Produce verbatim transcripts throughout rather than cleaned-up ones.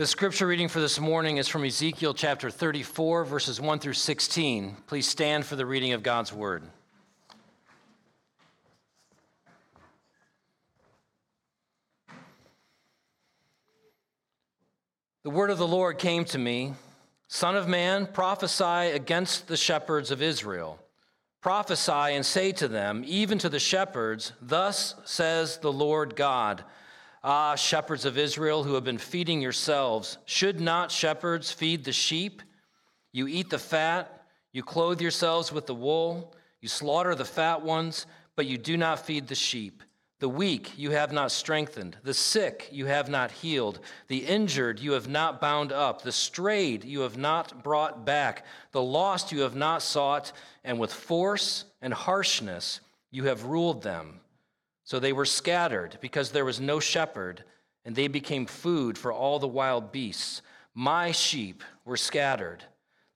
The scripture reading for this morning is from Ezekiel chapter thirty-four, verses one through sixteen. Please stand for the reading of God's word. The word of the Lord came to me, Son of man, prophesy against the shepherds of Israel. Prophesy and say to them, even to the shepherds, thus says the Lord God, Ah, shepherds of Israel who have been feeding yourselves, should not shepherds feed the sheep? You eat the fat, you clothe yourselves with the wool, you slaughter the fat ones, but you do not feed the sheep. The weak you have not strengthened, the sick you have not healed, the injured you have not bound up, the strayed you have not brought back, the lost you have not sought, and with force and harshness you have ruled them. So they were scattered because there was no shepherd, and they became food for all the wild beasts. My sheep were scattered.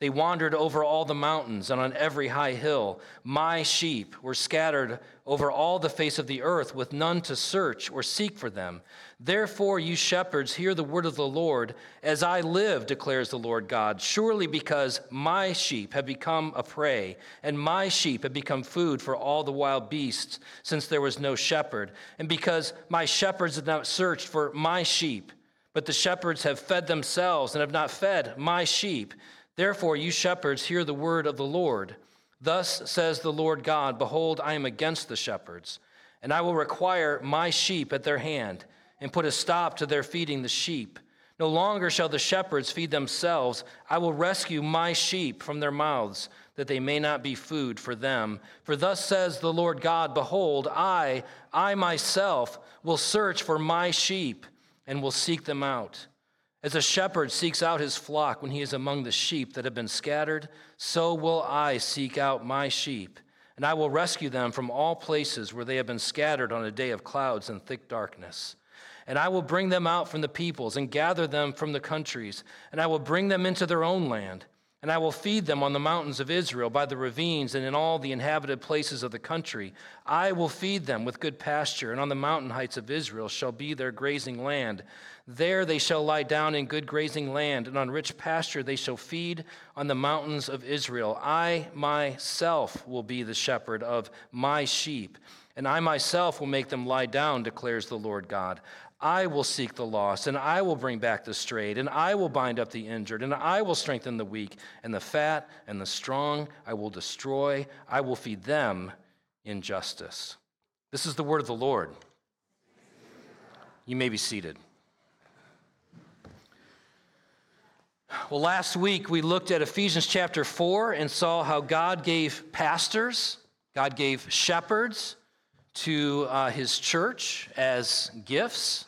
They wandered over all the mountains and on every high hill. My sheep were scattered over all the face of the earth with none to search or seek for them. Therefore, you shepherds, hear the word of the Lord. As I live, declares the Lord God, surely because my sheep have become a prey and my sheep have become food for all the wild beasts since there was no shepherd, and because my shepherds had not searched for my sheep, but the shepherds have fed themselves and have not fed my sheep. Therefore, you shepherds, hear the word of the Lord. Thus says the Lord God, Behold, I am against the shepherds, and I will require my sheep at their hand, and put a stop to their feeding the sheep. No longer shall the shepherds feed themselves. I will rescue my sheep from their mouths, that they may not be food for them. For thus says the Lord God, Behold, I, I myself, will search for my sheep, and will seek them out. As a shepherd seeks out his flock when he is among the sheep that have been scattered, so will I seek out my sheep, and I will rescue them from all places where they have been scattered on a day of clouds and thick darkness. And I will bring them out from the peoples and gather them from the countries, and I will bring them into their own land, and I will feed them on the mountains of Israel, by the ravines, and in all the inhabited places of the country. I will feed them with good pasture, and on the mountain heights of Israel shall be their grazing land. There they shall lie down in good grazing land, and on rich pasture they shall feed on the mountains of Israel. I myself will be the shepherd of my sheep, and I myself will make them lie down, declares the Lord God. I will seek the lost, and I will bring back the strayed, and I will bind up the injured, and I will strengthen the weak, and the fat and the strong I will destroy. I will feed them in justice. This is the word of the Lord. You may be seated. Well, last week we looked at Ephesians chapter four and saw how God gave pastors, God gave shepherds to uh, his church as gifts.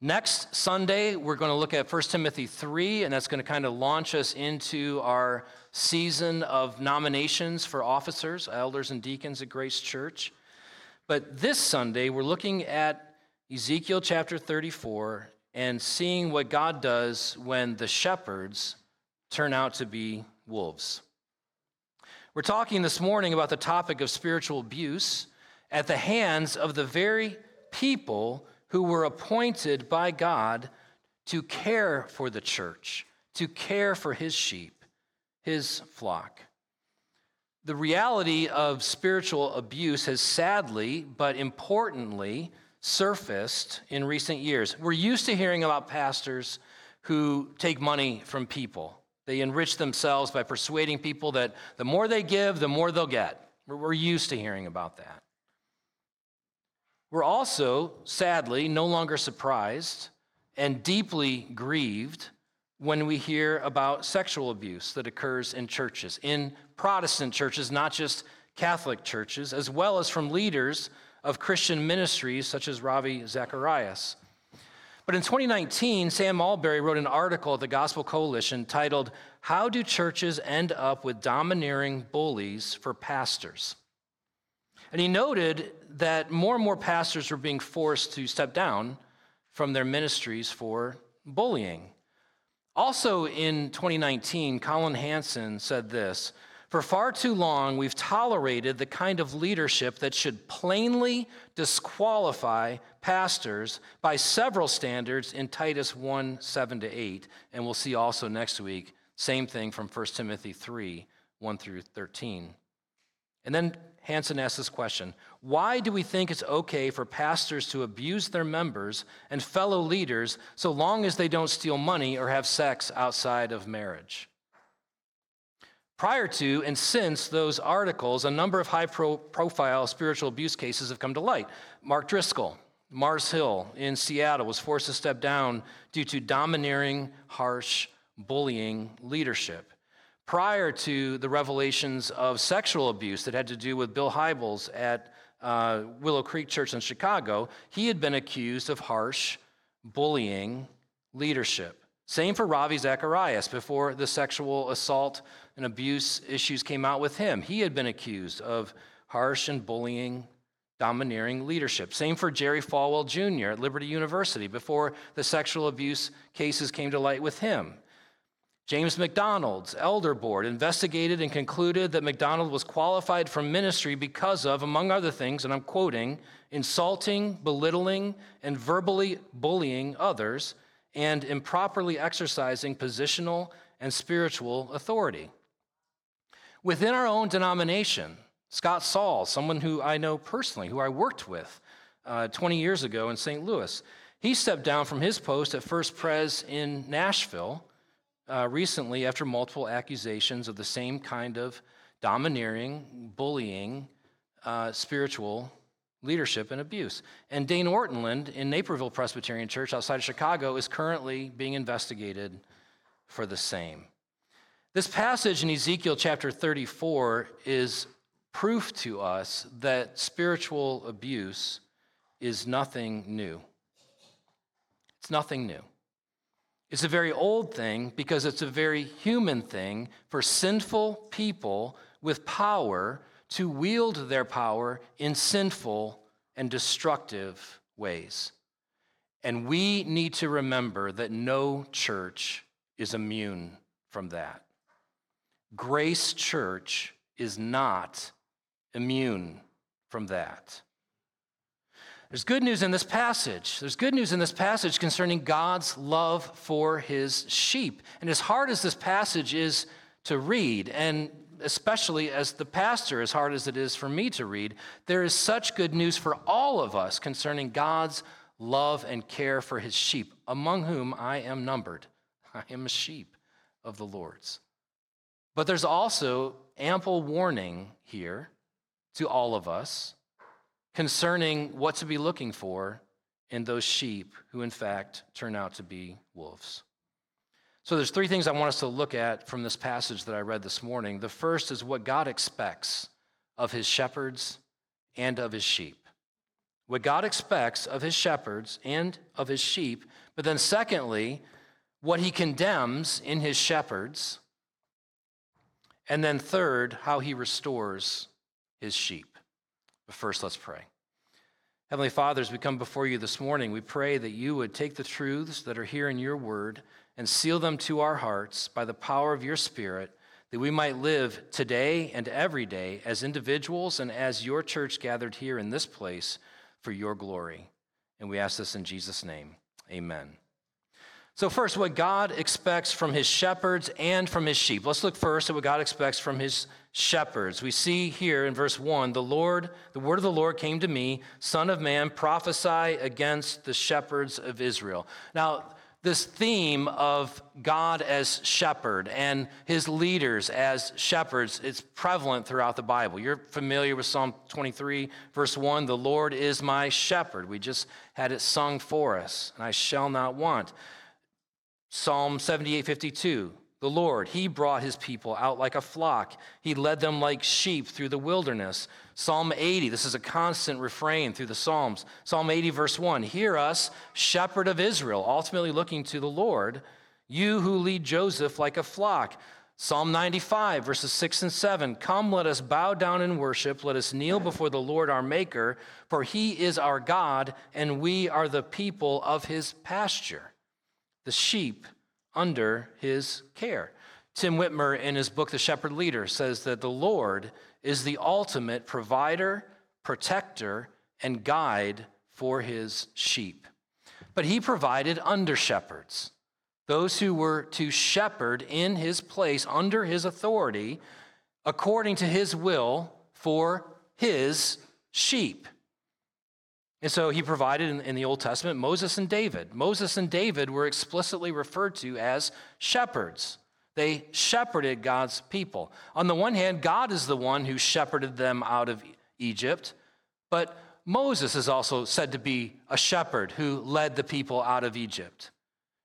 Next Sunday, we're going to look at First Timothy three, and that's going to kind of launch us into our season of nominations for officers, elders, and deacons at Grace Church. But this Sunday, we're looking at Ezekiel chapter thirty-four, and seeing what God does when the shepherds turn out to be wolves. We're talking this morning about the topic of spiritual abuse at the hands of the very people who were appointed by God to care for the church, to care for his sheep, his flock. The reality of spiritual abuse has sadly, but importantly, surfaced in recent years. We're used to hearing about pastors who take money from people. They enrich themselves by persuading people that the more they give, the more they'll get. We're used to hearing about that. We're also, sadly, no longer surprised and deeply grieved when we hear about sexual abuse that occurs in churches, in Protestant churches, not just Catholic churches, as well as from leaders of Christian ministries such as Ravi Zacharias. But in twenty nineteen, Sam Alberry wrote an article at the Gospel Coalition titled, How Do Churches End Up with Domineering Bullies for Pastors? And he noted that more and more pastors were being forced to step down from their ministries for bullying. Also in twenty nineteen, Colin Hansen said this, For far too long, we've tolerated the kind of leadership that should plainly disqualify pastors by several standards in Titus one, seven to eight. And we'll see also next week, same thing from First Timothy three, one through thirteen. And then Hansen asks this question: why do we think it's okay for pastors to abuse their members and fellow leaders so long as they don't steal money or have sex outside of marriage? Prior to and since those articles, a number of high-profile spiritual abuse cases have come to light. Mark Driscoll, Mars Hill in Seattle, was forced to step down due to domineering, harsh, bullying leadership. Prior to the revelations of sexual abuse that had to do with Bill Hybels at uh, Willow Creek Church in Chicago, he had been accused of harsh, bullying leadership. Same for Ravi Zacharias before the sexual assault and abuse issues came out with him. He had been accused of harsh and bullying, domineering leadership. Same for Jerry Falwell Junior at Liberty University before the sexual abuse cases came to light with him. James McDonald's elder board investigated and concluded that McDonald was qualified for ministry because of, among other things, and I'm quoting, insulting, belittling, and verbally bullying others, and improperly exercising positional and spiritual authority. Within our own denomination, Scott Saul, someone who I know personally, who I worked with uh, twenty years ago in Saint Louis, he stepped down from his post at First Pres in Nashville Uh, recently after multiple accusations of the same kind of domineering, bullying, uh, spiritual leadership and abuse. And Dane Ortonland in Naperville Presbyterian Church outside of Chicago is currently being investigated for the same. This passage in Ezekiel chapter thirty-four is proof to us that spiritual abuse is nothing new. It's nothing new. It's a very old thing because it's a very human thing for sinful people with power to wield their power in sinful and destructive ways. And we need to remember that no church is immune from that. Grace Church is not immune from that. There's good news in this passage. There's good news in this passage concerning God's love for his sheep. And as hard as this passage is to read, and especially as the pastor, as hard as it is for me to read, there is such good news for all of us concerning God's love and care for his sheep, among whom I am numbered. I am a sheep of the Lord's. But there's also ample warning here to all of us concerning what to be looking for in those sheep who, in fact, turn out to be wolves. So there's three things I want us to look at from this passage that I read this morning. The first is what God expects of his shepherds and of his sheep. What God expects of his shepherds and of his sheep. But then secondly, what he condemns in his shepherds. And then third, how he restores his sheep. But first, let's pray. Heavenly Father, as we come before you this morning, we pray that you would take the truths that are here in your word and seal them to our hearts by the power of your Spirit, that we might live today and every day as individuals and as your church gathered here in this place for your glory. And we ask this in Jesus' name. Amen. So first, what God expects from his shepherds and from his sheep. Let's look first at what God expects from his shepherds. We see here in verse one, the Lord, the word of the Lord came to me, Son of man, prophesy against the shepherds of Israel. Now, this theme of God as shepherd and his leaders as shepherds, it's prevalent throughout the Bible. You're familiar with Psalm twenty-three, verse one, the Lord is my shepherd. We just had it sung for us, and I shall not want. Psalm seventy-eight, fifty-two, the Lord, he brought his people out like a flock. He led them like sheep through the wilderness. Psalm eighty, this is a constant refrain through the Psalms. Psalm eighty, verse one, hear us, shepherd of Israel, ultimately looking to the Lord, you who lead Joseph like a flock. Psalm ninety-five, verses six and seven, come, let us bow down and worship. Let us kneel before the Lord our Maker, for he is our God, and we are the people of his pasture, the sheep under his care. Tim Whitmer, in his book, The Shepherd Leader, says that the Lord is the ultimate provider, protector, and guide for his sheep. But he provided under-shepherds, those who were to shepherd in his place under his authority, according to his will for his sheep. And so he provided in, in the Old Testament Moses and David. Moses and David were explicitly referred to as shepherds. They shepherded God's people. On the one hand, God is the one who shepherded them out of Egypt, but Moses is also said to be a shepherd who led the people out of Egypt.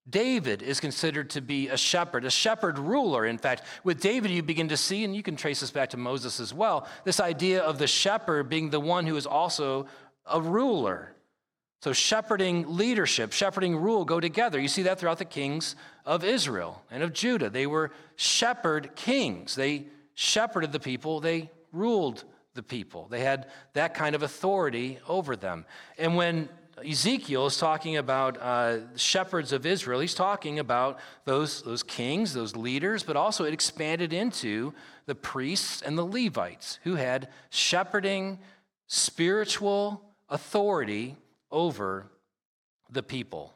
David is considered to be a shepherd, a shepherd ruler. In fact, with David, you begin to see, and you can trace this back to Moses as well, this idea of the shepherd being the one who is also a ruler. So shepherding leadership, shepherding rule go together. You see that throughout the kings of Israel and of Judah. They were shepherd kings. They shepherded the people. They ruled the people. They had that kind of authority over them. And when Ezekiel is talking about uh, shepherds of Israel, he's talking about those, those kings, those leaders, but also it expanded into the priests and the Levites who had shepherding, spiritual authority over the people.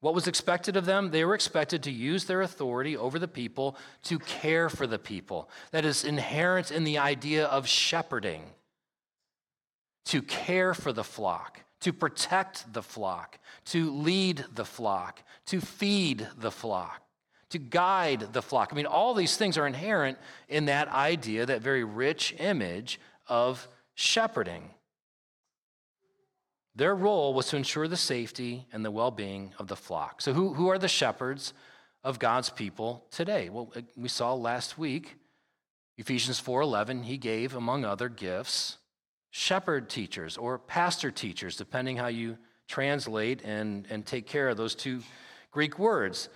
What was expected of them? They were expected to use their authority over the people to care for the people. That is inherent in the idea of shepherding, to care for the flock, to protect the flock, to lead the flock, to feed the flock, to guide the flock. I mean, all these things are inherent in that idea, that very rich image of shepherding. Their role was to ensure the safety and the well-being of the flock. So who, who are the shepherds of God's people today? Well, we saw last week, Ephesians four eleven, he gave, among other gifts, shepherd teachers or pastor teachers, depending how you translate and, and take care of those two Greek words.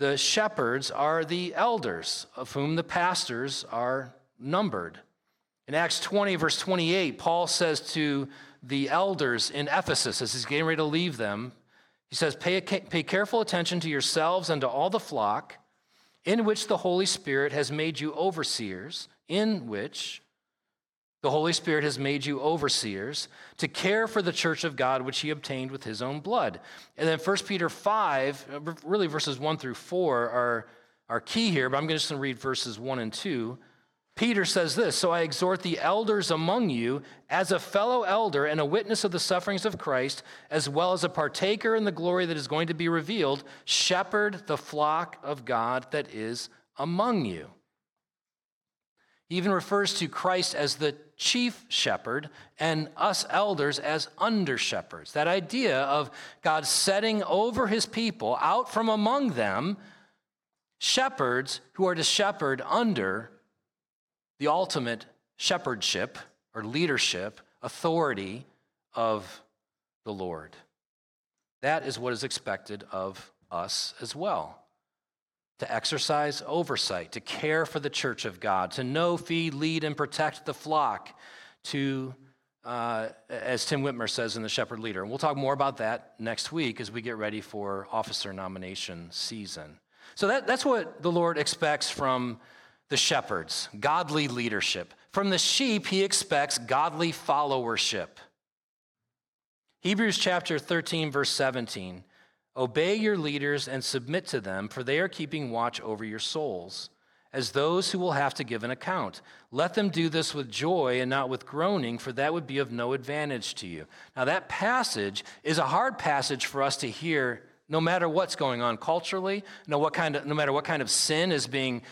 The shepherds are the elders, of whom the pastors are numbered. In Acts twenty, verse twenty-eight, Paul says to the elders in Ephesus, as he's getting ready to leave them, he says, pay, a, pay careful attention to yourselves and to all the flock in which the Holy Spirit has made you overseers, in which... The Holy Spirit has made you overseers to care for the church of God, which he obtained with his own blood. And then First Peter five, really verses one through four are, are key here, but I'm just going to read verses one and two. Peter says this, "So I exhort the elders among you as a fellow elder and a witness of the sufferings of Christ, as well as a partaker in the glory that is going to be revealed, shepherd the flock of God that is among you." He even refers to Christ as the chief shepherd and us elders as under-shepherds. That idea of God setting over his people, out from among them, shepherds who are to shepherd under the ultimate shepherdship or leadership, authority of the Lord. That is what is expected of us as well. To exercise oversight, to care for the church of God, to know, feed, lead, and protect the flock, to, uh, as Tim Whitmer says in The Shepherd Leader. And we'll talk more about that next week as we get ready for officer nomination season. So that, that's what the Lord expects from the shepherds, godly leadership. From the sheep, he expects godly followership. Hebrews chapter thirteen, verse seventeen. "Obey your leaders and submit to them, for they are keeping watch over your souls, as those who will have to give an account. Let them do this with joy and not with groaning, for that would be of no advantage to you." Now, that passage is a hard passage for us to hear, no matter what's going on culturally, no what kind of, no matter what kind of sin is being,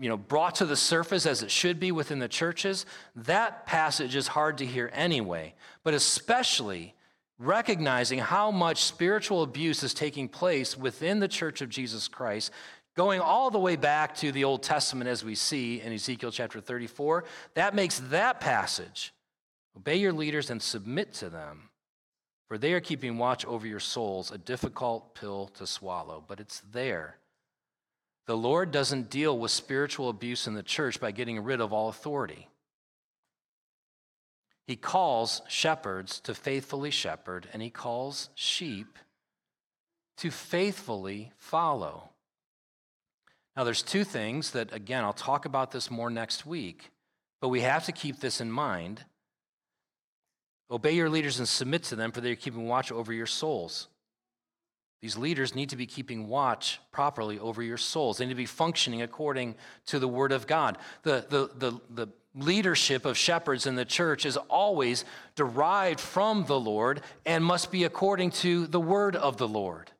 you know, brought to the surface as it should be within the churches. That passage is hard to hear anyway, but especially recognizing how much spiritual abuse is taking place within the Church of Jesus Christ, going all the way back to the Old Testament as we see in Ezekiel chapter thirty-four, that makes that passage, "Obey your leaders and submit to them, for they are keeping watch over your souls," a difficult pill to swallow, but it's there. The Lord doesn't deal with spiritual abuse in the church by getting rid of all authority. He calls shepherds to faithfully shepherd, and he calls sheep to faithfully follow. Now, there's two things that, again, I'll talk about this more next week, but we have to keep this in mind. Obey your leaders and submit to them, for they are keeping watch over your souls. These leaders need to be keeping watch properly over your souls. They need to be functioning according to the Word of God. The, the, the, the leadership of shepherds in the church is always derived from the Lord and must be according to the Word of the Lord.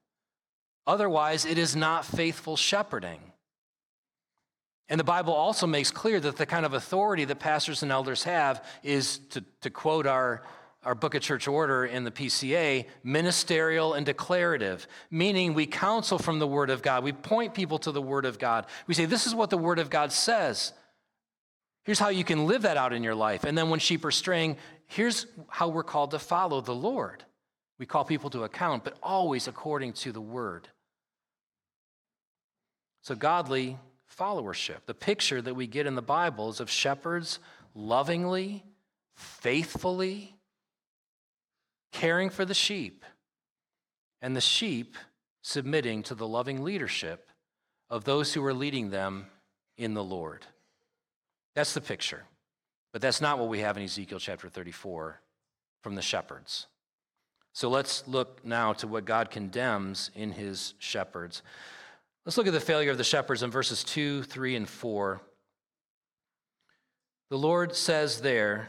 Otherwise, it is not faithful shepherding. And the Bible also makes clear that the kind of authority that pastors and elders have is, to, to quote our, our Book of Church Order in the P C A, ministerial and declarative, meaning we counsel from the Word of God. We point people to the Word of God. We say, this is what the Word of God says. Here's how you can live that out in your life. And then when sheep are straying, here's how we're called to follow the Lord. We call people to account, but always according to the Word. So godly followership. The picture that we get in the Bible is of shepherds lovingly, faithfully caring for the sheep, and the sheep submitting to the loving leadership of those who are leading them in the Lord. That's the picture. But that's not what we have in Ezekiel chapter thirty-four from the shepherds. So let's look now to what God condemns in his shepherds. Let's look at the failure of the shepherds in verses two, three, and four. The Lord says there,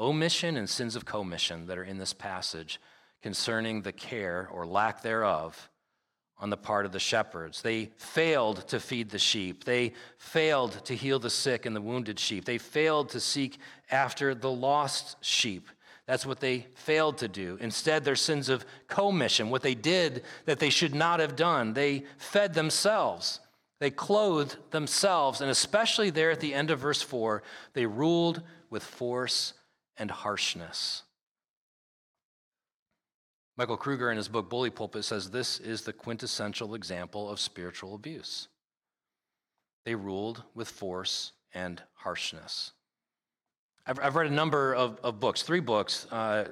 omission and sins of commission that are in this passage concerning the care or lack thereof on the part of the shepherds. They failed to feed the sheep. They failed to heal the sick and the wounded sheep. They failed to seek after the lost sheep. That's what they failed to do. Instead, their sins of commission, what they did that they should not have done. They fed themselves. They clothed themselves. And especially there at the end of verse four, they ruled with force and harshness. Michael Kruger in his book, Bully Pulpit, says this is the quintessential example of spiritual abuse. They ruled with force and harshness. I've read a number of, of books, three books, uh,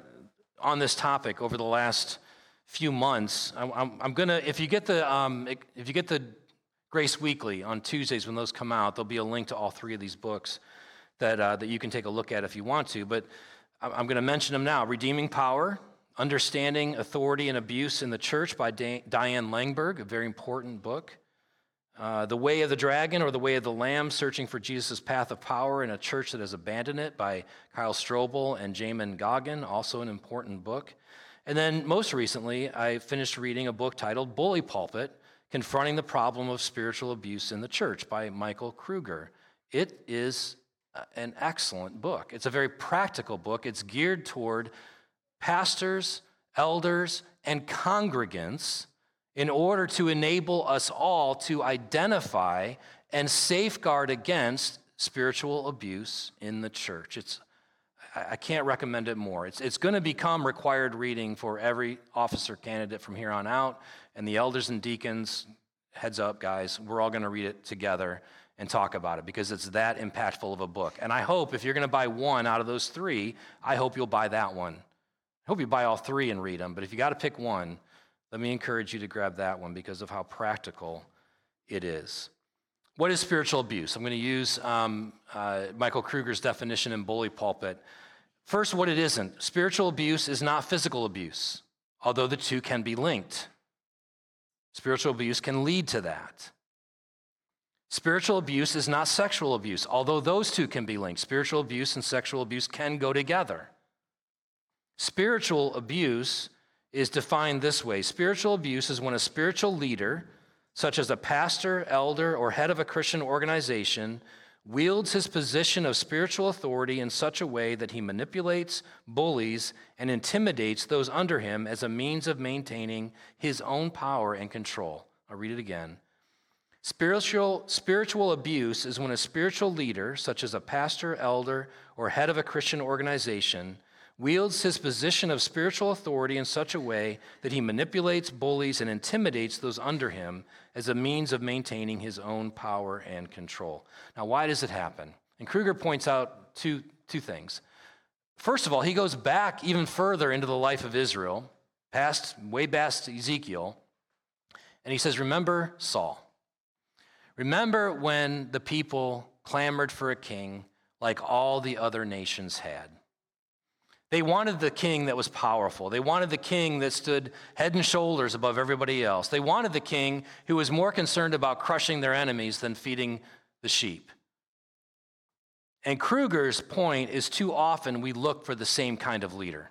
on this topic over the last few months. I, I'm, I'm gonna, if you get the um, if you get the Grace Weekly on Tuesdays when those come out, there'll be a link to all three of these books that uh, that you can take a look at if you want to. But I'm going to mention them now: Redeeming Power, Understanding Authority and Abuse in the Church by Da- Diane Langberg, a very important book. Uh, the Way of the Dragon or The Way of the Lamb, Searching for Jesus' Path of Power in a Church That Has Abandoned It by Kyle Strobel and Jamin Goggin, also an important book. And then most recently, I finished reading a book titled Bully Pulpit, Confronting the Problem of Spiritual Abuse in the Church by Michael Kruger. It is an excellent book. It's a very practical book. It's geared toward pastors, elders, and congregants in order to enable us all to identify and safeguard against spiritual abuse in the church. It's, I can't recommend it more. It's, it's going to become required reading for every officer candidate from here on out, and the elders and deacons, heads up, guys, we're all going to read it together and talk about it because it's that impactful of a book. And I hope if you're going to buy one out of those three, I hope you'll buy that one. I hope you buy all three and read them, but if you got to pick one, let me encourage you to grab that one because of how practical it is. What is spiritual abuse? I'm going to use um, uh, Michael Kruger's definition in Bully Pulpit. First, what it isn't. Spiritual abuse is not physical abuse, although the two can be linked. Spiritual abuse can lead to that. Spiritual abuse is not sexual abuse, although those two can be linked. Spiritual abuse and sexual abuse can go together. Spiritual abuse is defined this way. Spiritual abuse is when a spiritual leader, such as a pastor, elder, or head of a Christian organization, wields his position of spiritual authority in such a way that he manipulates, bullies, and intimidates those under him as a means of maintaining his own power and control. I'll read it again. Spiritual, spiritual abuse is when a spiritual leader, such as a pastor, elder, or head of a Christian organization, wields his position of spiritual authority in such a way that he manipulates, bullies, and intimidates those under him as a means of maintaining his own power and control. Now, why does it happen? And Kruger points out two, two things. First of all, he goes back even further into the life of Israel, past way past Ezekiel, and he says, remember Saul. Remember when the people clamored for a king like all the other nations had. They wanted the king that was powerful. They wanted the king that stood head and shoulders above everybody else. They wanted the king who was more concerned about crushing their enemies than feeding the sheep. And Kruger's point is too often we look for the same kind of leader.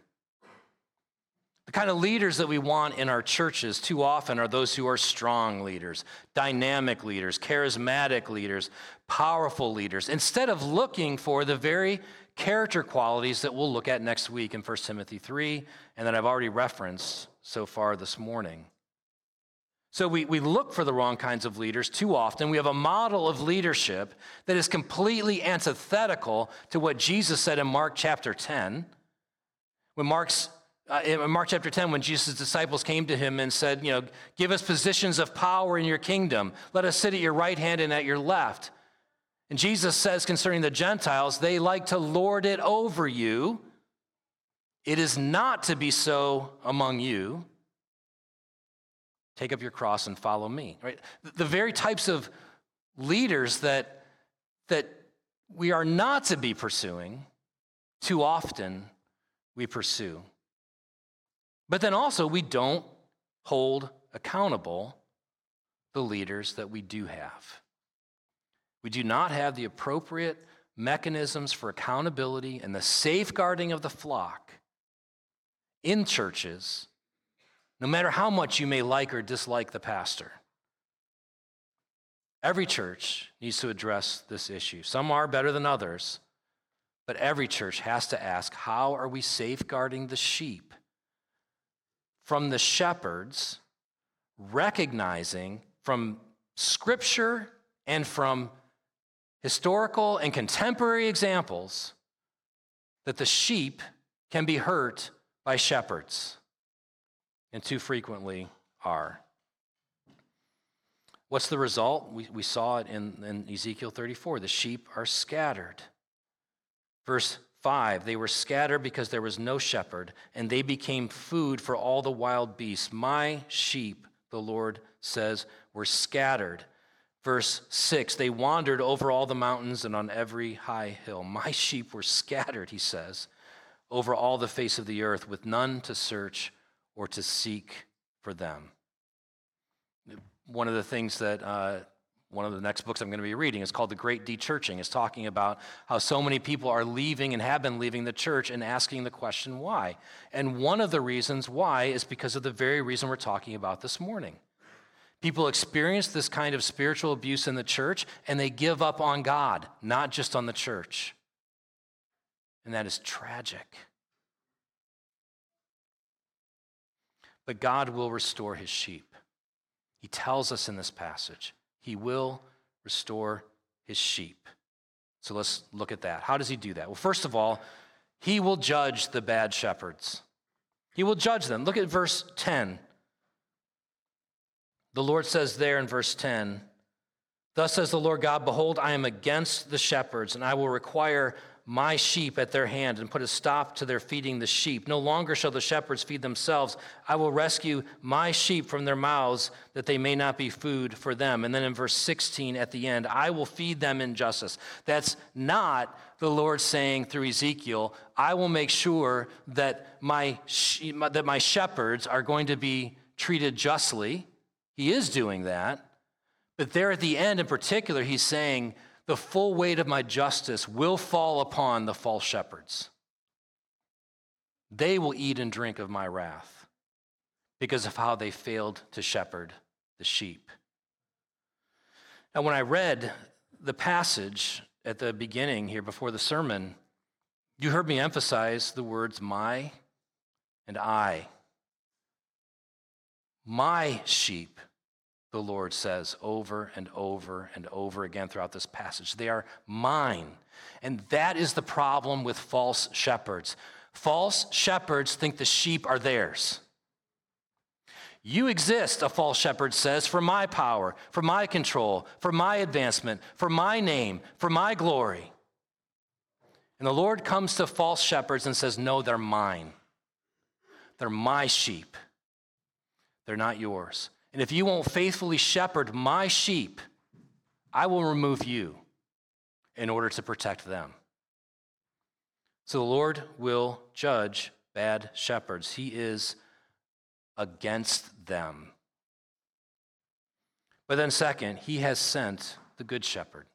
The kind of leaders that we want in our churches too often are those who are strong leaders, dynamic leaders, charismatic leaders, powerful leaders, instead of looking for the very character qualities that we'll look at next week in First Timothy three and that I've already referenced so far this morning. So we, we look for the wrong kinds of leaders too often. We have a model of leadership that is completely antithetical to what Jesus said in Mark chapter ten, when Mark's Uh, in Mark chapter ten, when Jesus' disciples came to him and said, you know, give us positions of power in your kingdom. Let us sit at your right hand and at your left. And Jesus says concerning the Gentiles, they like to lord it over you. It is not to be so among you. Take up your cross and follow me. Right? The very types of leaders that, that we are not to be pursuing, too often we pursue. But then also, we don't hold accountable the leaders that we do have. We do not have the appropriate mechanisms for accountability and the safeguarding of the flock in churches, no matter how much you may like or dislike the pastor. Every church needs to address this issue. Some are better than others, but every church has to ask, how are we safeguarding the sheep from the shepherds, recognizing from Scripture and from historical and contemporary examples that the sheep can be hurt by shepherds, and too frequently are. What's the result? We, we saw it in, in Ezekiel thirty-four. The sheep are scattered. Verse Five, they were scattered because there was no shepherd, and they became food for all the wild beasts. My sheep, the Lord says, were scattered. Verse six, they wandered over all the mountains and on every high hill. My sheep were scattered, he says, over all the face of the earth, with none to search or to seek for them. One of the things that uh, One of the next books I'm going to be reading is called The Great Dechurching. It's talking about how so many people are leaving and have been leaving the church and asking the question why. And one of the reasons why is because of the very reason we're talking about this morning. People experience this kind of spiritual abuse in the church, and they give up on God, not just on the church. And that is tragic. But God will restore his sheep. He tells us in this passage, he will restore his sheep. So let's look at that. How does he do that? Well, first of all, he will judge the bad shepherds. He will judge them. Look at verse ten. The Lord says there in verse ten, thus says the Lord God, behold, I am against the shepherds, and I will require my sheep at their hand and put a stop to their feeding the sheep. No longer shall the shepherds feed themselves. I will rescue my sheep from their mouths that they may not be food for them. And then in verse sixteen at the end, I will feed them in justice. That's not the Lord saying through Ezekiel, I will make sure that my that my shepherds are going to be treated justly. He is doing that. But there at the end in particular, he's saying, the full weight of my justice will fall upon the false shepherds. They will eat and drink of my wrath because of how they failed to shepherd the sheep. Now, when I read the passage at the beginning here before the sermon, you heard me emphasize the words my and I. My sheep, the Lord says over and over and over again throughout this passage. They are mine. And that is the problem with false shepherds. False shepherds think the sheep are theirs. You exist, a false shepherd says, for my power, for my control, for my advancement, for my name, for my glory. And the Lord comes to false shepherds and says, no, they're mine. They're my sheep. They're not yours. And if you won't faithfully shepherd my sheep, I will remove you in order to protect them. So the Lord will judge bad shepherds. He is against them. But then second, he has sent the good shepherd.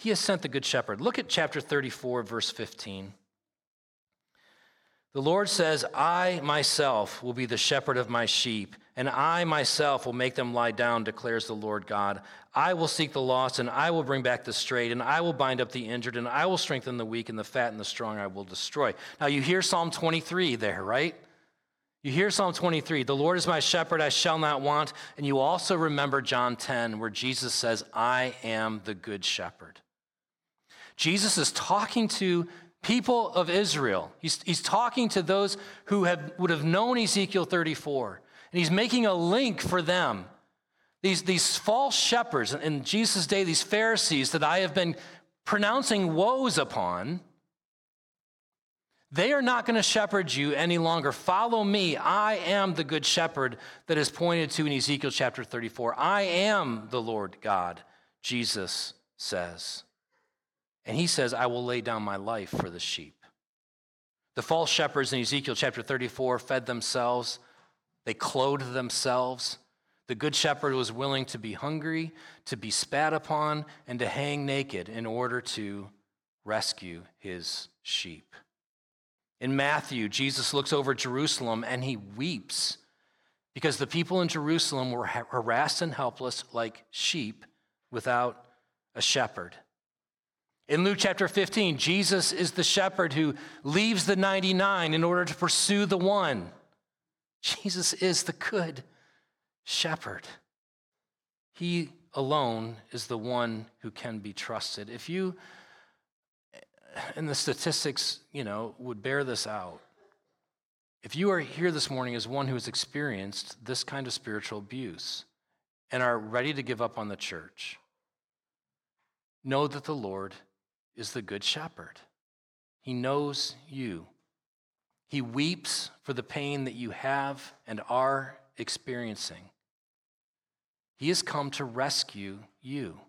He has sent the good shepherd. Look at chapter thirty-four, verse fifteen. The Lord says, I myself will be the shepherd of my sheep, and I myself will make them lie down, declares the Lord God. I will seek the lost, and I will bring back the strayed, and I will bind up the injured, and I will strengthen the weak, and the fat and the strong I will destroy. Now you hear Psalm twenty-three there, right? You hear Psalm twenty-three, the Lord is my shepherd, I shall not want. And you also remember John ten, where Jesus says, I am the good shepherd. Jesus is talking to people of Israel. He's, he's talking to those who have, would have known Ezekiel thirty-four. And he's making a link for them. These, these false shepherds, in Jesus' day, these Pharisees that I have been pronouncing woes upon, they are not going to shepherd you any longer. Follow me. I am the good shepherd that is pointed to in Ezekiel chapter thirty-four. I am the Lord God, Jesus says. And he says, I will lay down my life for the sheep. The false shepherds in Ezekiel chapter thirty-four fed themselves. They clothed themselves. The good shepherd was willing to be hungry, to be spat upon, and to hang naked in order to rescue his sheep. In Matthew, Jesus looks over Jerusalem and he weeps because the people in Jerusalem were harassed and helpless like sheep without a shepherd. In Luke chapter fifteen, Jesus is the shepherd who leaves the ninety-nine in order to pursue the one. Jesus is the good shepherd. He alone is the one who can be trusted. If you And the statistics, you know, would bear this out. If you are here this morning as one who has experienced this kind of spiritual abuse and are ready to give up on the church, know that the Lord is the good shepherd. He knows you. He weeps for the pain that you have and are experiencing. He has come to rescue you.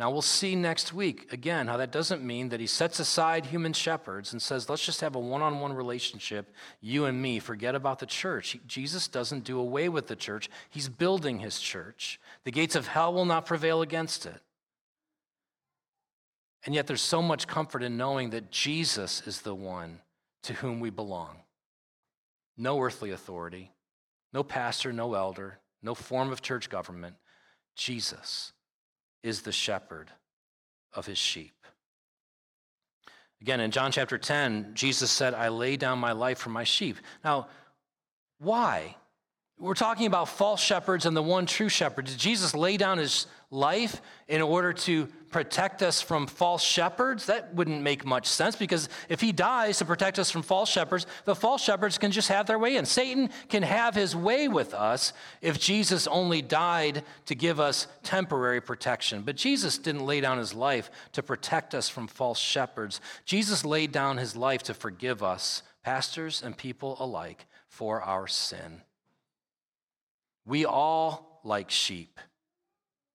Now, we'll see next week, again, how that doesn't mean that he sets aside human shepherds and says, let's just have a one-on-one relationship, you and me, forget about the church. Jesus doesn't do away with the church. He's building his church. The gates of hell will not prevail against it. And yet there's so much comfort in knowing that Jesus is the one to whom we belong. No earthly authority, no pastor, no elder, no form of church government. Jesus is the shepherd of his sheep. Again, in John chapter ten, Jesus said, I lay down my life for my sheep. Now, why? We're talking about false shepherds and the one true shepherd. Did Jesus lay down his life in order to protect us from false shepherds? That wouldn't make much sense, because if he dies to protect us from false shepherds, the false shepherds can just have their way in. Satan can have his way with us if Jesus only died to give us temporary protection. But Jesus didn't lay down his life to protect us from false shepherds. Jesus laid down his life to forgive us, pastors and people alike, for our sin. We all, like sheep,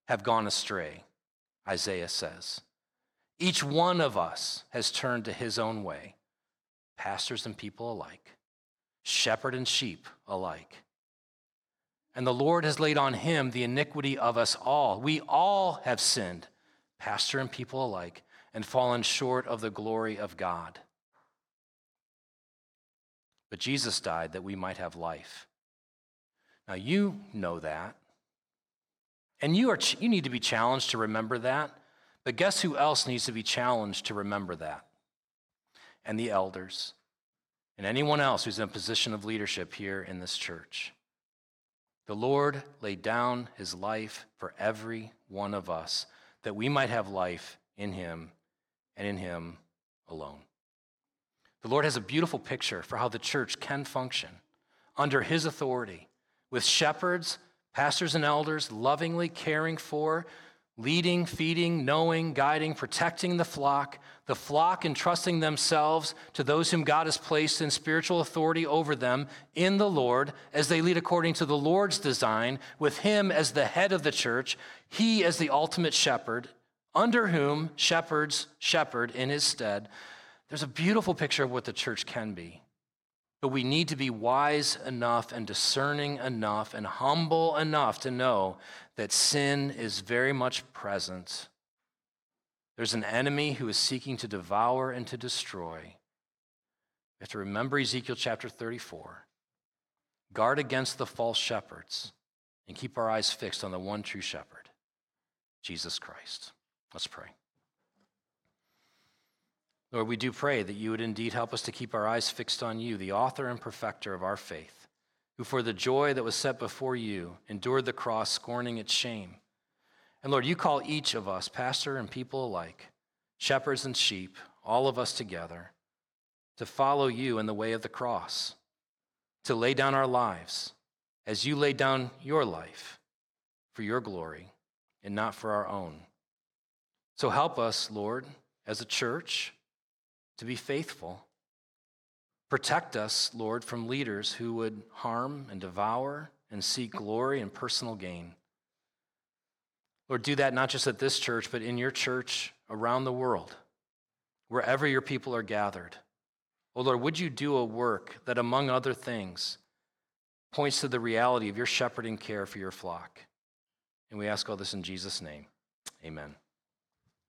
have gone astray, Isaiah says. Each one of us has turned to his own way, pastors and people alike, shepherd and sheep alike. And the Lord has laid on him the iniquity of us all. We all have sinned, pastor and people alike, and fallen short of the glory of God. But Jesus died that we might have life. Now, you know that, and you are you need to be challenged to remember that, but guess who else needs to be challenged to remember that? And the elders, and anyone else who's in a position of leadership here in this church. The Lord laid down his life for every one of us, that we might have life in him and in him alone. The Lord has a beautiful picture for how the church can function under his authority, with shepherds, pastors, and elders lovingly caring for, leading, feeding, knowing, guiding, protecting the flock, the flock entrusting themselves to those whom God has placed in spiritual authority over them in the Lord as they lead according to the Lord's design, with him as the head of the church, he as the ultimate shepherd, under whom shepherds shepherd in his stead. There's a beautiful picture of what the church can be. But we need to be wise enough and discerning enough and humble enough to know that sin is very much present. There's an enemy who is seeking to devour and to destroy. We have to remember Ezekiel chapter thirty-four. Guard against the false shepherds and keep our eyes fixed on the one true shepherd, Jesus Christ. Let's pray. Lord, we do pray that you would indeed help us to keep our eyes fixed on you, the author and perfecter of our faith, who for the joy that was set before you endured the cross, scorning its shame. And Lord, you call each of us, pastor and people alike, shepherds and sheep, all of us together, to follow you in the way of the cross, to lay down our lives as you laid down your life for your glory and not for our own. So help us, Lord, as a church, to be faithful. Protect us, Lord, from leaders who would harm and devour and seek glory and personal gain. Lord, do that not just at this church, but in your church around the world, wherever your people are gathered. Oh, Lord, would you do a work that, among other things, points to the reality of your shepherding care for your flock? And we ask all this in Jesus' name. Amen.